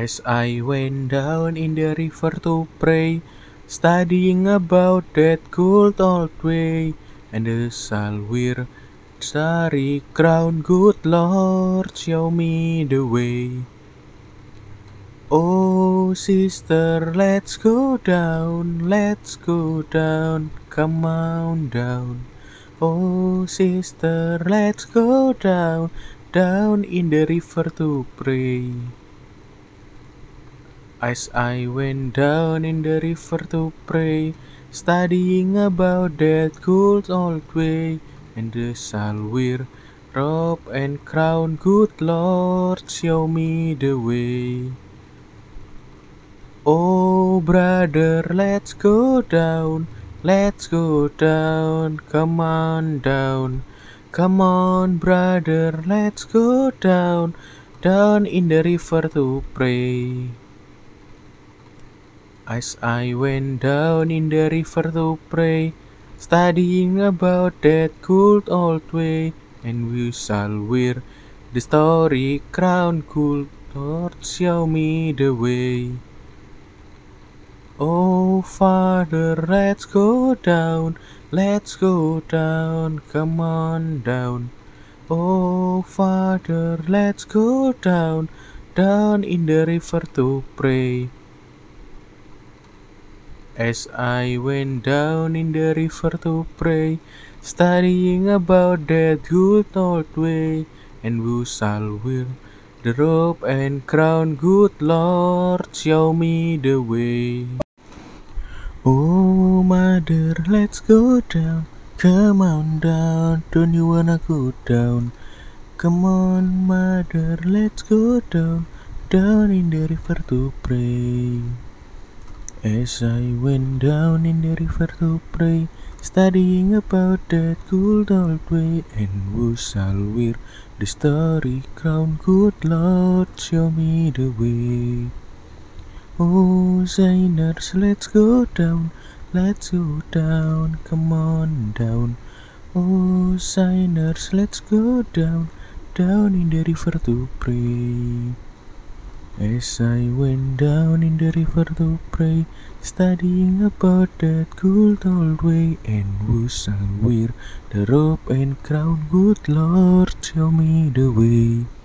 As I went down in the river to pray, studying about that good old way, and the salwir starry crown, good Lord, show me the way. Oh sister, let's go down, come on down. Oh sister, let's go down, down in the river to pray. As I went down in the river to pray, studying about that good old way, and the salwir, robe and crown, good Lord, show me the way. Oh brother, let's go down, come on down. Come on brother, let's go down, down in the river to pray. As I went down in the river to pray, studying about that good old way, and we shall wear the starry crown, good Lord, show me the way. Oh Father, let's go down, come on down. Oh Father, let's go down, down in the river to pray. As I went down in the river to pray, studying about that good old way, and who shall wear the robe and crown, good Lord, show me the way. Oh mother, let's go down, come on down, don't you wanna go down? Come on mother, let's go down, down in the river to pray. As I went down in the river to pray, studying about that good old way, and who shall wear the starry crown, good Lord, show me the way. Oh sinners, let's go down, come on down. Oh sinners, let's go down, down in the river to pray. As I went down in the river to pray, studying about that good old way, and who shall wear the robe and crown, good Lord, show me the way.